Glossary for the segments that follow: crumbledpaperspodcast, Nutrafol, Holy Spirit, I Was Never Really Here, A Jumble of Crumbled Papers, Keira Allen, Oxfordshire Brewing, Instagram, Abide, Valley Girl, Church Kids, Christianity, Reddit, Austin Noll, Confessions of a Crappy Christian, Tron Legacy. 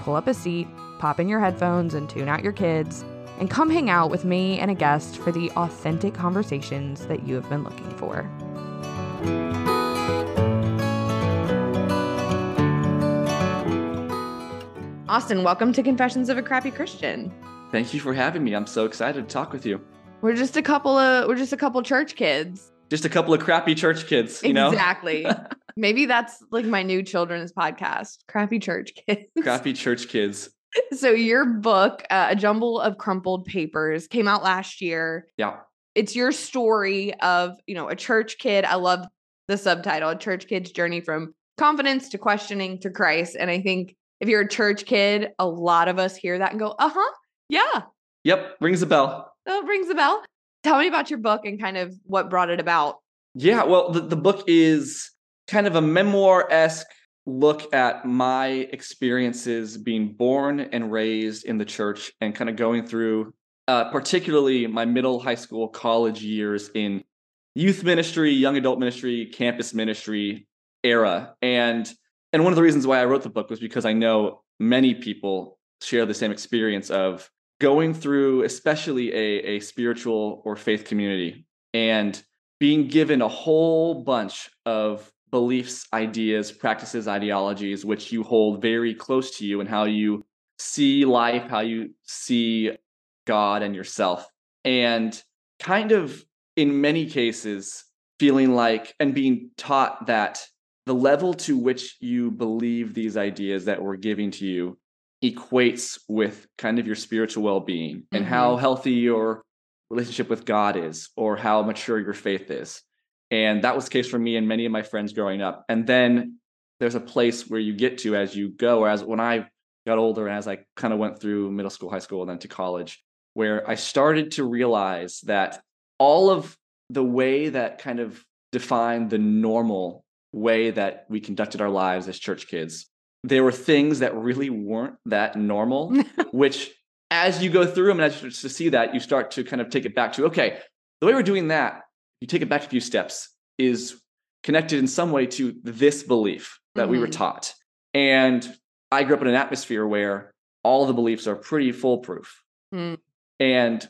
Pull up a seat, pop in your headphones and tune out your kids, and come hang out with me and a guest for the authentic conversations that you have been looking for. Austin, welcome to Confessions of a Crappy Christian. Thank you for having me. I'm so excited to talk with you. We're just a couple church kids. Just a couple of crappy church kids, you know? Exactly. Maybe that's like my new children's podcast, Crappy Church Kids. Crappy Church Kids. So your book, A Jumble of Crumbled Papers, came out last year. Yeah. It's your story of, a church kid. I love the subtitle, A Church Kid's Journey from Confidence to Questioning to Christ. And I think if you're a church kid, a lot of us hear that and go, uh-huh, yeah. Yep, rings a bell. Oh, rings a bell. Tell me about your book and kind of what brought it about. Yeah, well, the book is kind of a memoir-esque look at my experiences being born and raised in the church and kind of going through particularly my middle, high school, college years in youth ministry, young adult ministry, campus ministry era. And one of the reasons why I wrote the book was because I know many people share the same experience of going through especially a spiritual or faith community and being given a whole bunch of beliefs, ideas, practices, ideologies, which you hold very close to you and how you see life, how you see God and yourself. And kind of in many cases, feeling like and being taught that the level to which you believe these ideas that we're giving to you equates with kind of your spiritual well-being and how healthy your relationship with God is or how mature your faith is. And that was the case for me and many of my friends growing up. And then there's a place where you get to as you go, or as when I got older and as I kind of went through middle school, high school, and then to college, where I started to realize that all of the way that kind of defined the normal way that we conducted our lives as church kids, there were things that really weren't that normal, which as you go through them and as you see that, you start to kind of take it back to, okay, the way we're doing that, you take it back a few steps, is connected in some way to this belief that we were taught. And I grew up in an atmosphere where all the beliefs are pretty foolproof. And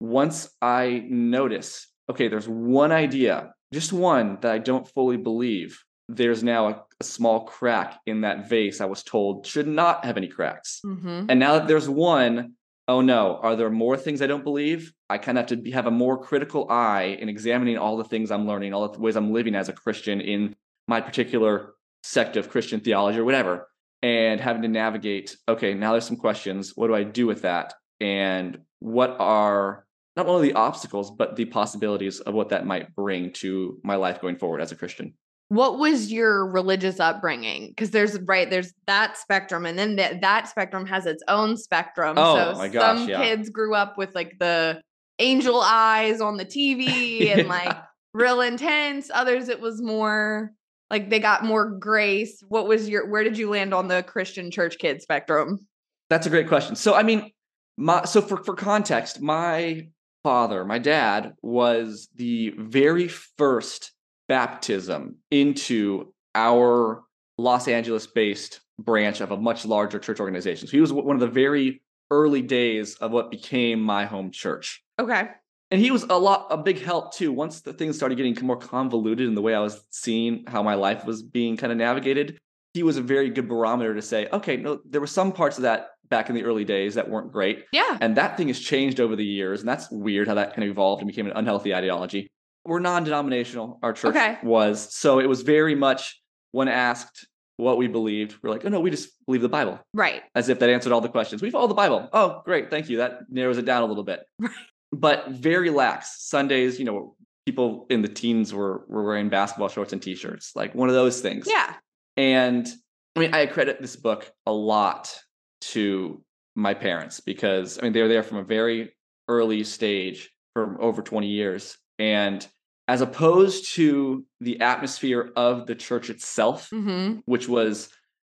once I notice, okay, there's one idea, just one that I don't fully believe, there's now a small crack in that vase I was told should not have any cracks. And now that there's one, oh no, are there more things I don't believe? I kind of have to have a more critical eye in examining all the things I'm learning, all the ways I'm living as a Christian in my particular sect of Christian theology or whatever, and having to navigate, okay, now there's some questions. What do I do with that? And what are not only the obstacles, but the possibilities of what that might bring to my life going forward as a Christian? What was your religious upbringing? Because there's that spectrum, and then that spectrum has its own spectrum. Oh, so my gosh, some kids grew up with like the angel eyes on the TV and like real intense. Others, it was more like they got more grace. What was where did you land on the Christian church kid spectrum? That's a great question. So, I mean, for context, my father, my dad, was the very first baptism into our Los Angeles-based branch of a much larger church organization. So he was one of the very early days of what became my home church. Okay. And he was a big help too. Once the things started getting more convoluted in the way I was seeing how my life was being kind of navigated, he was a very good barometer to say, okay, no, there were some parts of that back in the early days that weren't great. Yeah. And that thing has changed over the years. And that's weird how that kind of evolved and became an unhealthy ideology. We're non-denominational, our church was. So it was very much when asked what we believed, we're like, oh no, we just believe the Bible. Right. As if that answered all the questions. We follow the Bible. Oh, great. Thank you. That narrows it down a little bit. Right. But very lax. Sundays, you know, people in the teens were wearing basketball shorts and t-shirts, like one of those things. Yeah. And I mean, I credit this book a lot to my parents because, I mean, they were there from a very early stage for over 20 years. And as opposed to the atmosphere of the church itself, mm-hmm. which was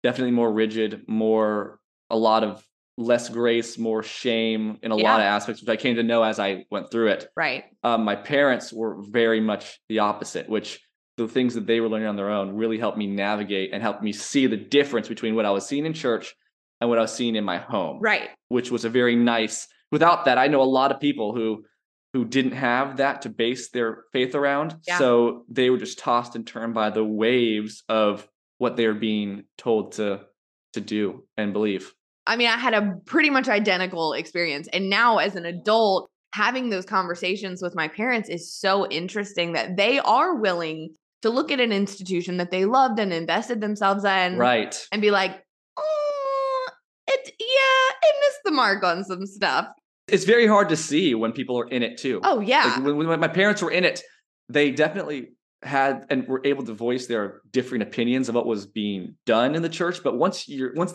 definitely more rigid, more a lot of less grace, more shame in a lot of aspects, which I came to know as I went through it. Right. My parents were very much the opposite, which the things that they were learning on their own really helped me navigate and helped me see the difference between what I was seeing in church and what I was seeing in my home. Right. Which was a very nice, without that, I know a lot of people who didn't have that to base their faith around. Yeah. So they were just tossed and turned by the waves of what they were being told to do and believe. I mean, I had a pretty much identical experience. And now as an adult, having those conversations with my parents is so interesting that they are willing to look at an institution that they loved and invested themselves in, right, and be like, oh, it missed the mark on some stuff. It's very hard to see when people are in it too. Oh yeah. Like when my parents were in it, they definitely had and were able to voice their different opinions of what was being done in the church. But once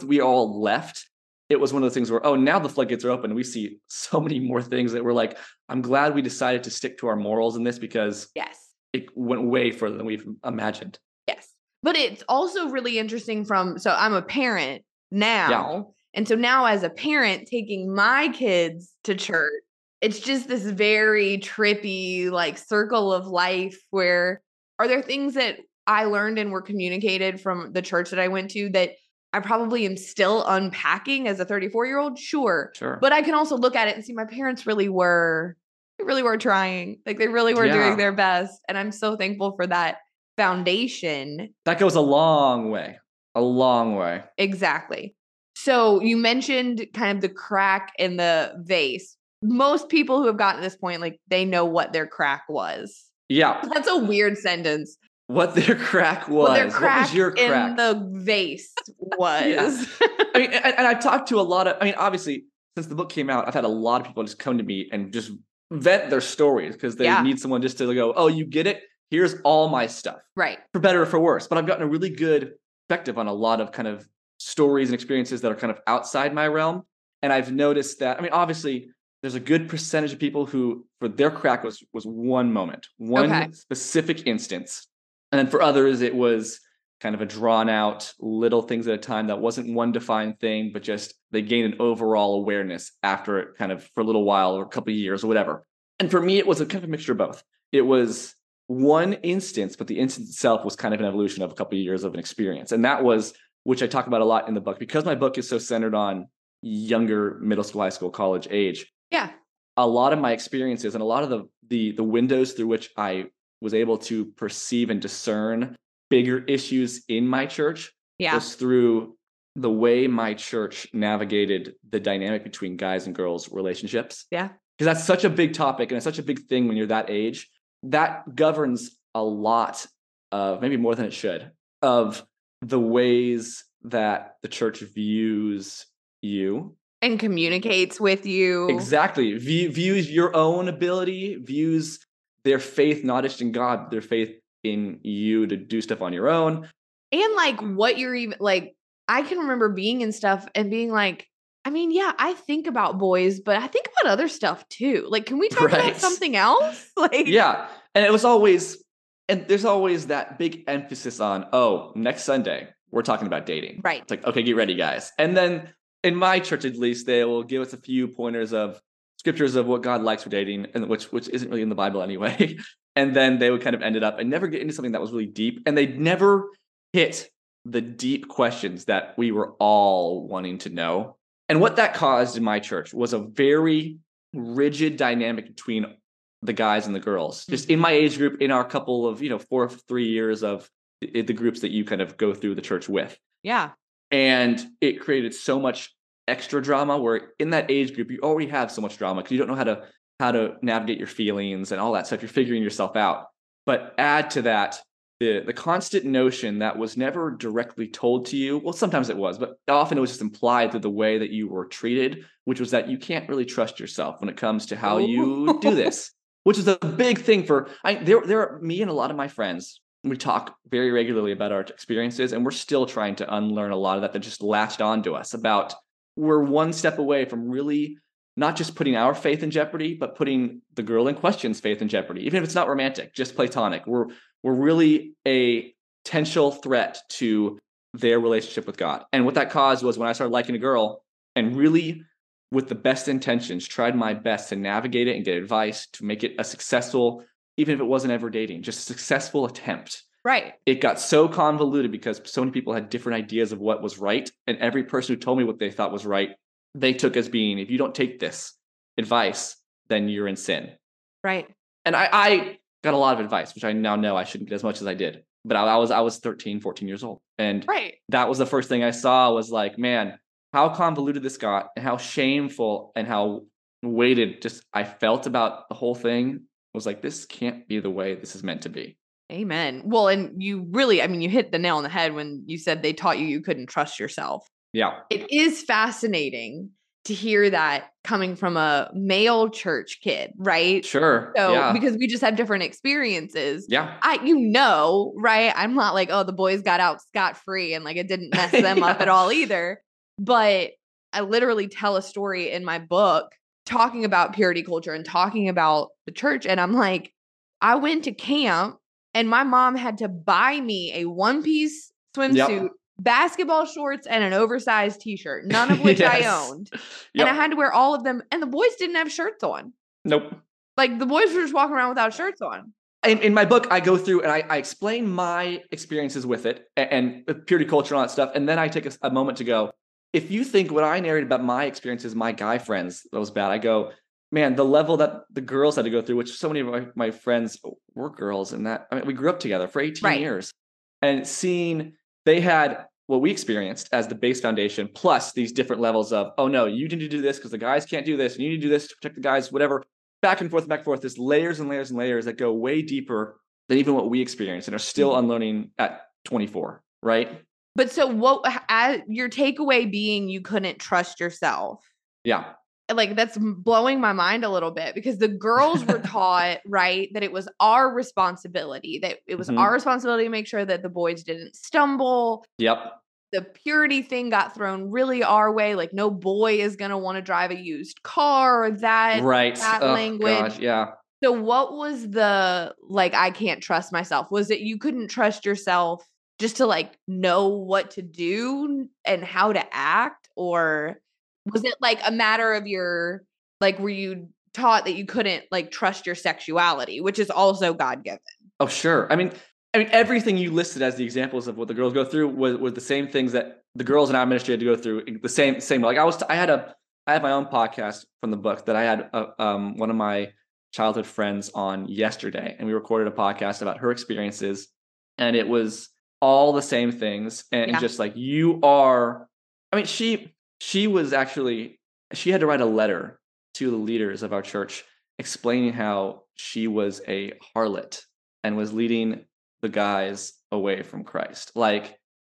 we all left, it was one of the things where, oh, now the floodgates are open. We see so many more things that we're like, I'm glad we decided to stick to our morals in this because it went way further than we've imagined. Yes. But it's also really interesting so I'm a parent now. Yeah. And so now as a parent, taking my kids to church, it's just this very trippy, like, circle of life where are there things that I learned and were communicated from the church that I went to that I probably am still unpacking as a 34-year-old? Sure. But I can also look at it and see my parents really were trying. Like, they really were doing their best. And I'm so thankful for that foundation. That goes a long way. A long way. Exactly. So you mentioned kind of the crack in the vase. Most people who have gotten to this point, like, they know what their crack was. Yeah. That's a weird sentence. What their crack was. What was your crack in the vase was. I mean, and I've talked to obviously, since the book came out, I've had a lot of people just come to me and just vent their stories because they need someone just to go, oh, you get it? Here's all my stuff. Right. For better or for worse. But I've gotten a really good perspective on a lot of kind of stories and experiences that are kind of outside my realm. And I've noticed that, I mean, obviously there's a good percentage of people who for their crack was one moment, specific instance. And then for others, it was kind of a drawn out little things at a time that wasn't one defined thing, but just they gained an overall awareness after it kind of for a little while or a couple of years or whatever. And for me, it was a kind of a mixture of both. It was one instance, but the instance itself was kind of an evolution of a couple of years of an experience. And that was, which I talk about a lot in the book, because my book is so centered on younger middle school, high school, college age. Yeah. A lot of my experiences and a lot of the windows through which I was able to perceive and discern bigger issues in my church was through the way my church navigated the dynamic between guys and girls relationships. Yeah. Because that's such a big topic and it's such a big thing when you're that age. That governs a lot of, maybe more than it should, of the ways that the church views you and communicates with you. Exactly. Views your own ability, views their faith, not just in God, their faith in you to do stuff on your own. And like what you're even like, I can remember being in stuff and being like, I mean, yeah, I think about boys, but I think about other stuff too. Like, can we talk about something else? Like, yeah. And it was always, and there's always that big emphasis on, oh, next Sunday, we're talking about dating. Right. It's like, okay, get ready, guys. And then in my church, at least, they will give us a few pointers of scriptures of what God likes for dating, and which isn't really in the Bible anyway. And then they would kind of end it up and never get into something that was really deep. And they'd never hit the deep questions that we were all wanting to know. And what that caused in my church was a very rigid dynamic between the guys and the girls, just in my age group, in our couple of, 3 years of the groups that you kind of go through the church with. Yeah. And it created so much extra drama, where in that age group, you already have so much drama because you don't know how to navigate your feelings and all that stuff. You're figuring yourself out. But add to that the constant notion that was never directly told to you. Well, sometimes it was, but often it was just implied through the way that you were treated, which was that you can't really trust yourself when it comes to how you do this, which is a big thing for there are me and a lot of my friends. We talk very regularly about our experiences, and we're still trying to unlearn a lot of that just latched onto us about we're one step away from really not just putting our faith in jeopardy, but putting the girl in question's faith in jeopardy, even if it's not romantic, just platonic. We're really a potential threat to their relationship with God. And what that caused was when I started liking a girl and really with the best intentions, tried my best to navigate it and get advice to make it a successful, even if it wasn't ever dating, just a successful attempt. Right. It got so convoluted because so many people had different ideas of what was right. And every person who told me what they thought was right, they took as being, if you don't take this advice, then you're in sin. Right. And I got a lot of advice, which I now know I shouldn't get as much as I did. But I was 13, 14 years old. And right. That was the first thing I saw was like, man, how convoluted this got and how shameful and how weighted just I felt about the whole thing. I was like, this can't be the way this is meant to be. Amen. Well, and you really, you hit the nail on the head when you said they taught you couldn't trust yourself. Yeah. It is fascinating to hear that coming from a male church kid, right? Sure. So yeah. Because we just have different experiences. Yeah. Right? I'm not like, oh, the boys got out scot-free and like it didn't mess them yeah. up at all either. But I literally tell a story in my book talking about purity culture and talking about the church. And I'm like, I went to camp and my mom had to buy me a one-piece swimsuit, yep. basketball shorts, and an oversized t-shirt, none of which yes. I owned. Yep. And I had to wear all of them. And the boys didn't have shirts on. Nope. Like the boys were just walking around without shirts on. In my book, I go through and I explain my experiences with it and purity culture and all that stuff. And then I take a moment to go, if you think what I narrated about my experiences, my guy friends, that was bad. I go, man, the level that the girls had to go through, which so many of my friends were girls and that, we grew up together for 18 right. years, and seeing they had what we experienced as the base foundation, plus these different levels of, oh no, you need to do this because the guys can't do this. And you need to do this to protect the guys, whatever, back and forth. There's layers and layers and layers that go way deeper than even what we experienced and are still unlearning at 24. Right. But so what, your takeaway being you couldn't trust yourself. Yeah. Like that's blowing my mind a little bit because the girls were taught, right, that it was our responsibility, to make sure that the boys didn't stumble. Yep. The purity thing got thrown really our way. Like no boy is going to want to drive a used car or that. Right. That language. Gosh, yeah. So what was the, I can't trust myself? Was it you couldn't trust yourself just to know what to do and how to act? Or was it a matter of your, were you taught that you couldn't trust your sexuality, which is also God-given? Oh, sure. I mean, everything you listed as the examples of what the girls go through was the same things that the girls in our ministry had to go through. The same. I had my own podcast from the book that I had one of my childhood friends on yesterday, and we recorded a podcast about her experiences, and it was all the same things. And yeah. Just you are, she was actually, she had to write a letter to the leaders of our church explaining how she was a harlot and was leading the guys away from Christ.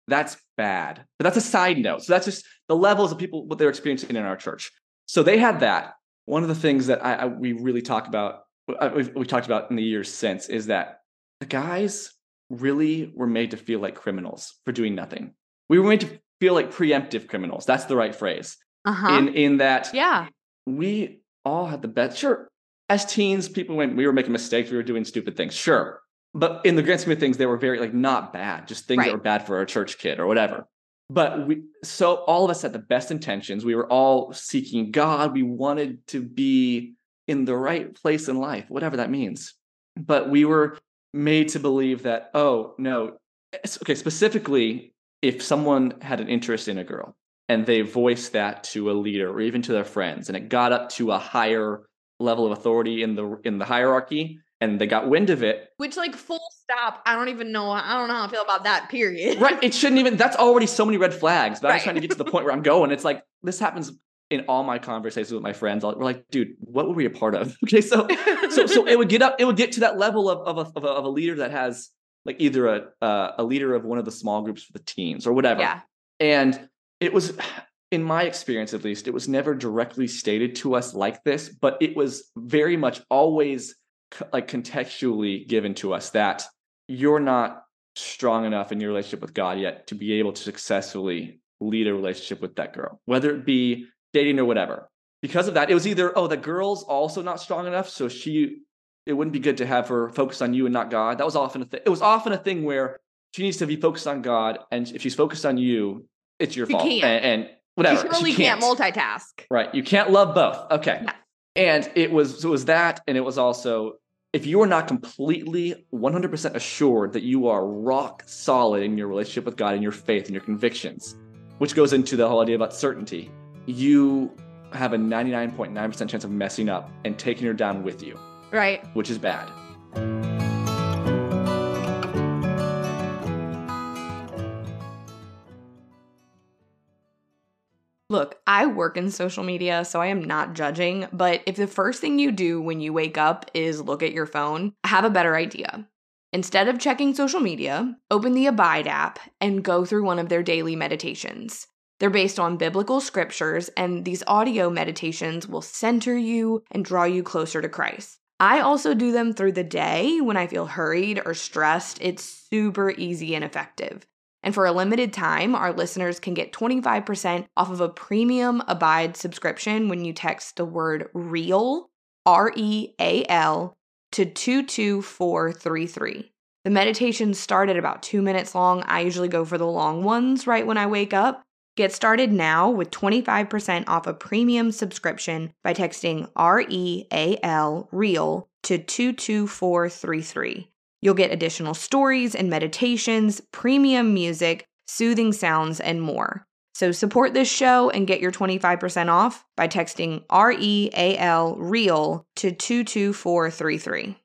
That's bad, but that's a side note. So that's just the levels of people, what they're experiencing in our church. So they had that. One of the things that we really talk about, we talked about in the years since, is that the guys really were made to feel like criminals for doing nothing. We were made to feel like preemptive criminals. That's the right phrase. Uh-huh. In that, yeah, we all had the best. Sure, as teens, we were making mistakes. We were doing stupid things. Sure, but in the grand scheme of things, they were very not bad. Just things right. that were bad for a church kid or whatever. But so all of us had the best intentions. We were all seeking God. We wanted to be in the right place in life, whatever that means. But we were made to believe that, oh, no. Okay, specifically, if someone had an interest in a girl and they voiced that to a leader or even to their friends, and it got up to a higher level of authority in the hierarchy, and they got wind of it. Which, like, full stop. I don't know how I feel about that, period. Right. It shouldn't even, that's already so many red flags. But right. I was trying to get to the point where I'm going. It's like, this happens in all my conversations with my friends. We're like, dude, what were we a part of? Okay. So it would get to that level of a leader that has like either a leader of one of the small groups for the teens or whatever. Yeah. And it was, in my experience, at least, it was never directly stated to us like this, but it was very much always like contextually given to us that you're not strong enough in your relationship with God yet to be able to successfully lead a relationship with that girl, whether it be dating or whatever. Because of that, it was either, oh, the girl's also not strong enough, so it wouldn't be good to have her focus on you and not God. That was often a thing. It was often a thing where she needs to be focused on God, and if she's focused on you, it's your fault. And whatever. You surely can't multitask. Right. You can't love both. Okay. Yeah. And it was that, and it was also, if you are not completely 100% assured that you are rock solid in your relationship with God and your faith and your convictions, which goes into the whole idea about certainty, you have a 99.9% chance of messing up and taking her down with you. Right. Which is bad. Look, I work in social media, so I am not judging, but if the first thing you do when you wake up is look at your phone, have a better idea. Instead of checking social media, open the Abide app and go through one of their daily meditations. They're based on biblical scriptures, and these audio meditations will center you and draw you closer to Christ. I also do them through the day when I feel hurried or stressed. It's super easy and effective. And for a limited time, our listeners can get 25% off of a premium Abide subscription when you text the word REAL, R-E-A-L, to 22433. The meditations start at about 2 minutes long. I usually go for the long ones right when I wake up. Get started now with 25% off a premium subscription by texting REAL, REAL, to 22433. You'll get additional stories and meditations, premium music, soothing sounds, and more. So support this show and get your 25% off by texting REAL, REAL, to 22433.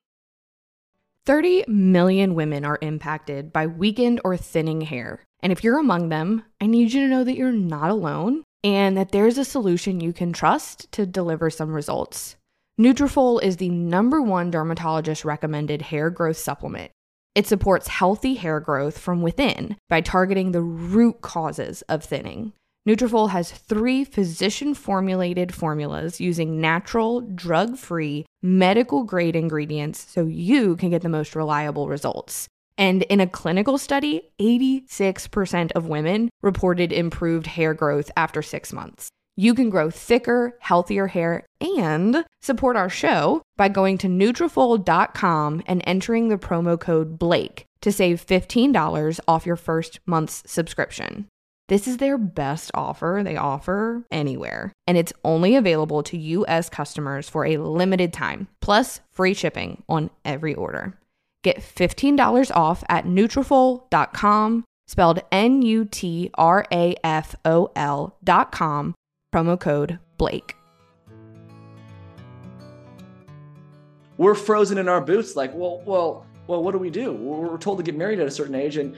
30 million women are impacted by weakened or thinning hair. And if you're among them, I need you to know that you're not alone and that there's a solution you can trust to deliver some results. Nutrafol is the #1 dermatologist-recommended hair growth supplement. It supports healthy hair growth from within by targeting the root causes of thinning. Nutrafol has 3 physician-formulated formulas using natural, drug-free, medical-grade ingredients so you can get the most reliable results. And in a clinical study, 86% of women reported improved hair growth after 6 months. You can grow thicker, healthier hair and support our show by going to Nutrafol.com and entering the promo code BLAKE to save $15 off your first month's subscription. This is their best offer they offer anywhere, and it's only available to U.S. customers for a limited time, plus free shipping on every order. Get $15 off at Nutrafol.com, spelled Nutrafol.com. Promo code BLAKE. We're frozen in our boots like, well, what do? We're told to get married at a certain age. And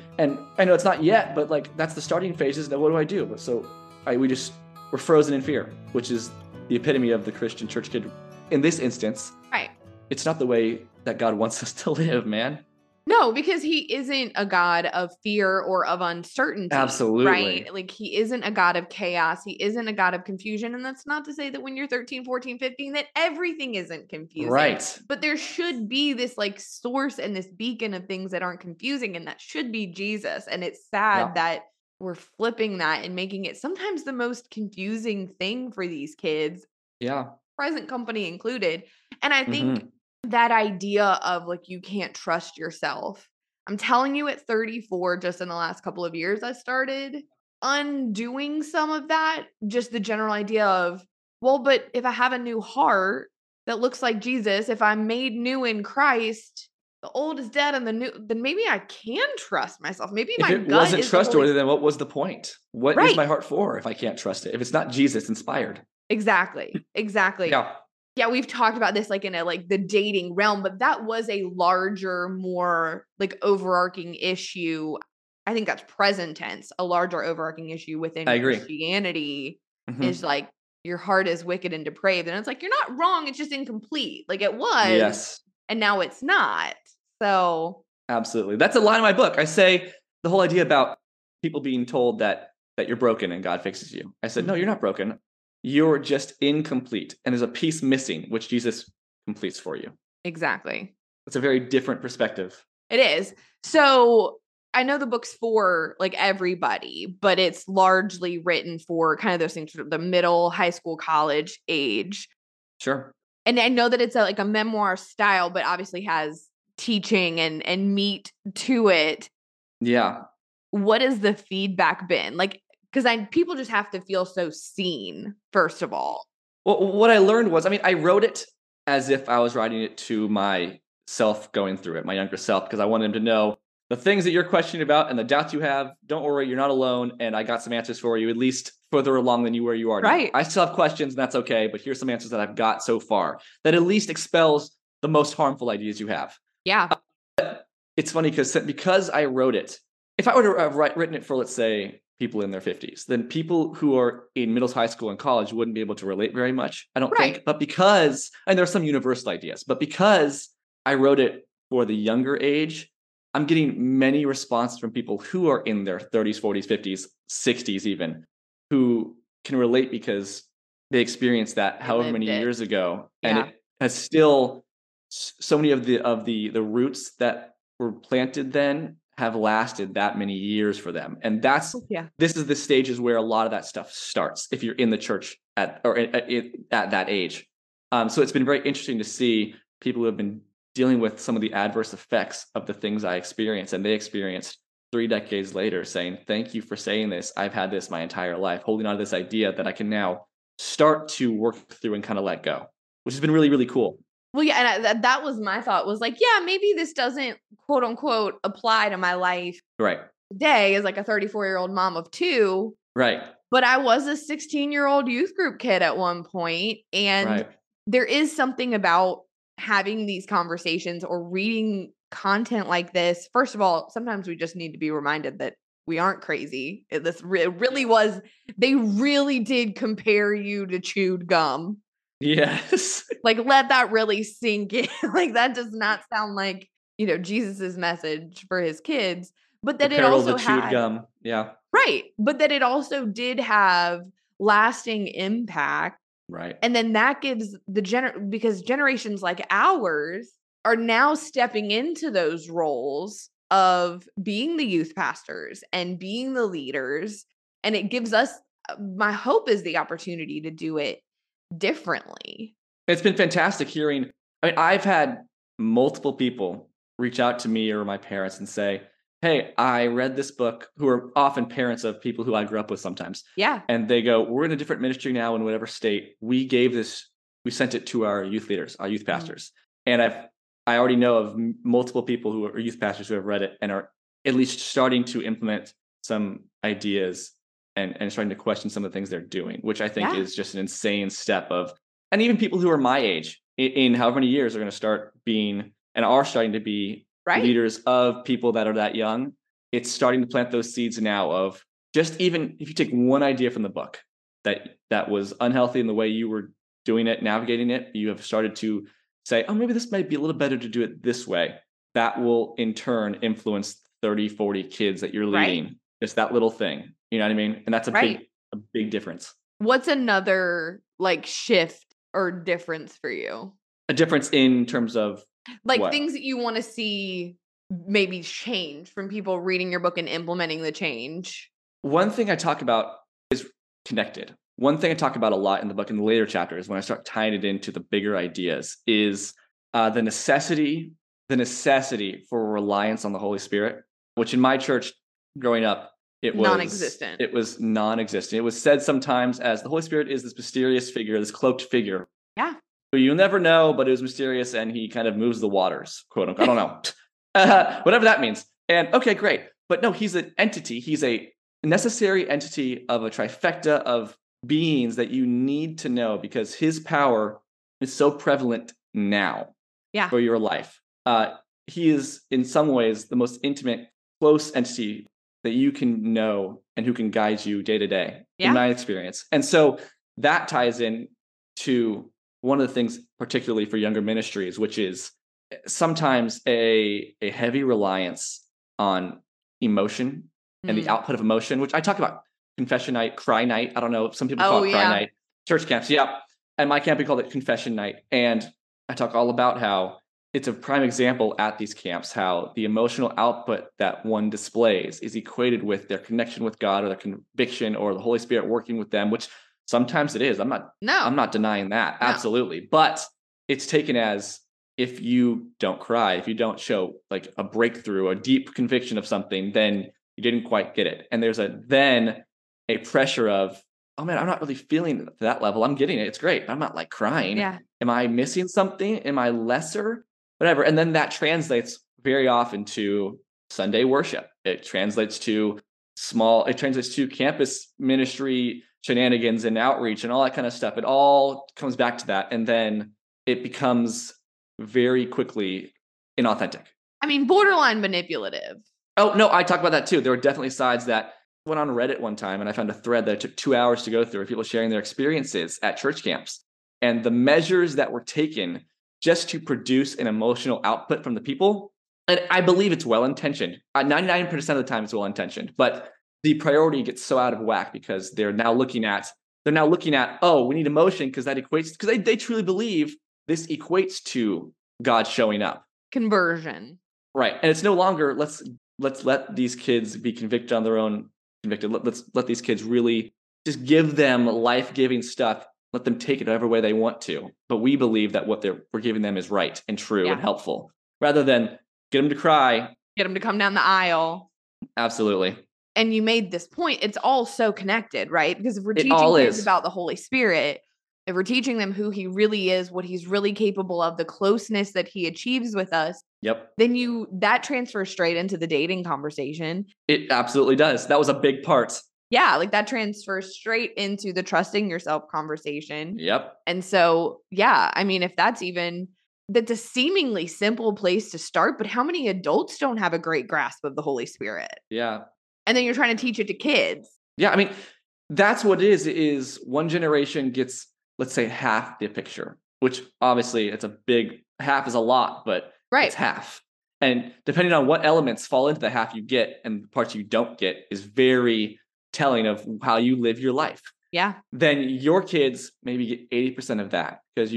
I know it's not yet, but like that's the starting phases. Now, what do I do? So we're frozen in fear, which is the epitome of the Christian church kid in this instance. Right. It's not the way that God wants us to live, man. No, because he isn't a God of fear or of uncertainty. Absolutely. Right? Like he isn't a God of chaos. He isn't a God of confusion. And that's not to say that when you're 13, 14, 15, that everything isn't confusing. Right. But there should be this like source and this beacon of things that aren't confusing. And that should be Jesus. And it's sad that we're flipping that and making it sometimes the most confusing thing for these kids. Yeah. Present company included. And I think that idea of like, you can't trust yourself. I'm telling you at 34, just in the last couple of years, I started undoing some of that. Just the general idea of, well, but if I have a new heart that looks like Jesus, if I'm made new in Christ, the old is dead and the new, then maybe I can trust myself. Maybe my gut wasn't trustworthy, then what was the point? What is my heart for if I can't trust it? If it's not Jesus inspired. Exactly. Yeah. Yeah, we've talked about this like in a like the dating realm, but that was a larger, more like overarching issue. I think that's present tense, a larger overarching issue within Christianity is like your heart is wicked and depraved. And it's like, you're not wrong. It's just incomplete. Like it was, and now it's not. So absolutely. That's a line in my book. I say the whole idea about people being told that you're broken and God fixes you. I said, no, you're not broken. You're just incomplete. And there's a piece missing, which Jesus completes for you. Exactly. It's a very different perspective. It is. So I know the book's for like everybody, but it's largely written for kind of those things, the middle, high school, college age. Sure. And I know that it's like a memoir style, but obviously has teaching and meat to it. Yeah. What has the feedback been? Like, because people just have to feel so seen, first of all. Well, what I learned was, I wrote it as if I was writing it to myself going through it, my younger self, because I wanted him to know the things that you're questioning about and the doubts you have, don't worry, you're not alone. And I got some answers for you, at least further along than you are now. Right. I still have questions and that's okay, but here's some answers that I've got so far that at least expels the most harmful ideas you have. Yeah. But it's funny because I wrote it, if I were to have written it for, let's say, people in their 50s, then people who are in middle, high school and college wouldn't be able to relate very much, I don't think. But because, and there are some universal ideas, but because I wrote it for the younger age, I'm getting many responses from people who are in their 30s, 40s, 50s, 60s even, who can relate because they experienced that however many years ago. And it has still, so many of the roots that were planted then have lasted that many years for them. And this is the stages where a lot of that stuff starts if you're in the church at that age. So it's been very interesting to see people who have been dealing with some of the adverse effects of the things I experienced and they experienced 3 decades later saying, thank you for saying this. I've had this my entire life, holding on to this idea that I can now start to work through and kind of let go, which has been really, really cool. Well, yeah. And that was my thought was like, yeah, maybe this doesn't quote unquote apply to my life today as like a 34-year-old mom of 2. Right. But I was a 16-year-old youth group kid at one point. And there is something about having these conversations or reading content like this. First of all, sometimes we just need to be reminded that we aren't crazy. They really did compare you to chewed gum. Yes. Like let that really sink in. Like that does not sound like, Jesus's message for his kids, but that it also had chewed gum. Yeah. Right. But that it also did have lasting impact. Right. And then that gives because generations like ours are now stepping into those roles of being the youth pastors and being the leaders. And it gives us, my hope is the opportunity to do it differently. It's been fantastic hearing. I've had multiple people reach out to me or my parents and say, hey, I read this book, who are often parents of people who I grew up with sometimes. Yeah. And they go, we're in a different ministry now in whatever state. We gave this, we sent it to our youth leaders, our youth pastors. Mm-hmm. And I already know of multiple people who are youth pastors who have read it and are at least starting to implement some ideas and starting to question some of the things they're doing, which I think is just an insane step of, and even people who are my age in however many years are going to start being, and are starting to be leaders of people that are that young. It's starting to plant those seeds now of just even if you take one idea from the book that was unhealthy in the way you were doing it, navigating it, you have started to say, oh, maybe this might be a little better to do it this way. That will in turn influence 30, 40 kids that you're leading. Right. Just that little thing. You know what I mean? And that's a big difference. What's another like shift or difference for you? A difference in terms of like what? Things that you want to see maybe change from people reading your book and implementing the change. One thing I talk about is connected. One thing I talk about a lot in the book in the later chapters when I start tying it into the bigger ideas is the necessity for reliance on the Holy Spirit, which in my church growing up, it was non-existent. It was said sometimes as the Holy Spirit is this mysterious figure, this cloaked figure. Yeah. Who you'll never know, but it was mysterious and he kind of moves the waters, quote unquote. I don't know. Whatever that means. And okay, great. But no, he's an entity. He's a necessary entity of a trifecta of beings that you need to know because his power is so prevalent now for your life. He is, in some ways, the most intimate, close entity that you can know and who can guide you day to day, in my experience. And so that ties in to one of the things, particularly for younger ministries, which is sometimes a heavy reliance on emotion and the output of emotion, which I talk about confession night, cry night. I don't know. Some people call it cry night. Church camps. Yeah. And my camp, we called it confession night. And I talk all about how it's a prime example at these camps, how the emotional output that one displays is equated with their connection with God or their conviction or the Holy Spirit working with them, which sometimes it is. I'm not denying that. No. Absolutely. But it's taken as, if you don't cry, if you don't show like a breakthrough, a deep conviction of something, then you didn't quite get it. And there's a pressure of, oh man, I'm not really feeling it to that level. I'm getting it. It's great. But I'm not like crying. Yeah. Am I missing something? Am I lesser? Whatever. And then that translates very often to Sunday worship. It translates to campus ministry shenanigans and outreach and all that kind of stuff. It all comes back to that. And then it becomes very quickly inauthentic. I mean, borderline manipulative. Oh, no, I talk about that too. There were definitely sides that went on Reddit one time, and I found a thread that it took 2 hours to go through of people sharing their experiences at church camps and the measures that were taken just to produce an emotional output from the people. And I believe it's well-intentioned. 99% of the time it's well-intentioned, but the priority gets so out of whack because they're now looking at, oh, we need emotion because that equates, because they truly believe this equates to God showing up. Conversion. Right. And it's no longer, let's let these kids be convicted on their own. Let's let these kids really just give them life-giving stuff. Let them take it whatever way they want to. But we believe that what we're giving them is right and true and helpful, rather than get them to cry. Get them to come down the aisle. Absolutely. And you made this point. It's all so connected, right? Because if we're teaching kids about the Holy Spirit, if we're teaching them who he really is, what he's really capable of, the closeness that he achieves with us, then that transfers straight into the dating conversation. It absolutely does. That was a big part. Yeah. Like that transfers straight into the trusting yourself conversation. Yep. And so, yeah, I mean, if that's a seemingly simple place to start, but how many adults don't have a great grasp of the Holy Spirit? Yeah. And then you're trying to teach it to kids. Yeah. I mean, that's what it is. It is one generation gets, let's say, half the picture, which obviously it's a big half is a lot, but it's half. And depending on what elements fall into the half you get and the parts you don't get is very telling of how you live your life. Yeah. Then your kids maybe get 80% of that, because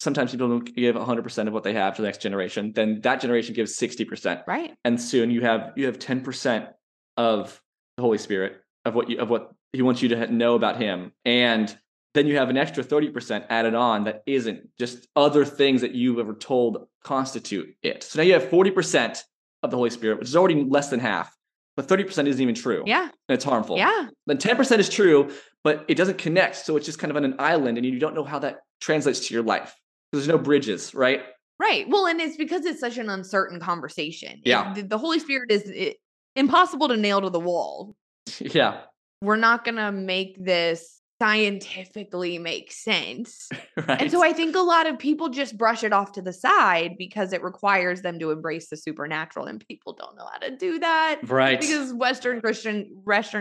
sometimes people don't give 100% of what they have to the next generation. Then that generation gives 60%. Right. And soon you have 10% of the Holy Spirit, of what he wants you to know about him. And then you have an extra 30% added on that isn't, just other things that you've ever told constitute it. So now you have 40% of the Holy Spirit, which is already less than half, but 30% isn't even true. Yeah. And it's harmful. Yeah. Then 10% is true, but it doesn't connect. So it's just kind of on an island, and you don't know how that translates to your life. There's no bridges, right? Right. Well, and it's because it's such an uncertain conversation. Yeah. The Holy Spirit is impossible to nail to the wall. Yeah. We're not going to make this scientifically make sense. Right. And so I think a lot of people just brush it off to the side because it requires them to embrace the supernatural, and people don't know how to do that. Right. Because Western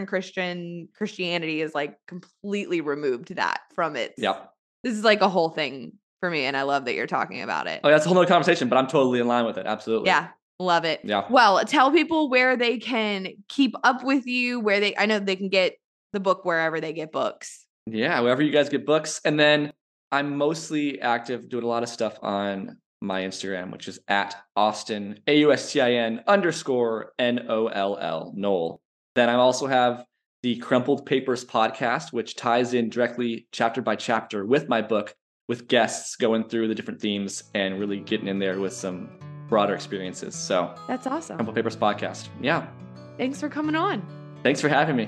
Christianity is like completely removed that from it. Yep. This is like a whole thing for me, and I love that you're talking about it. Oh, that's a whole other conversation, but I'm totally in line with it. Absolutely. Yeah. Love it. Yeah. Well, tell people where they can keep up with you, I know they can get the book wherever they get books. Yeah, wherever you guys get books. And then I'm mostly active, doing a lot of stuff on my Instagram, which is at Austin, @Austin_NOLL, Noll. Then I also have the Crumpled Papers podcast, which ties in directly chapter by chapter with my book, with guests going through the different themes and really getting in there with some broader experiences. So that's awesome. Crumpled Papers podcast. Yeah. Thanks for coming on. Thanks for having me.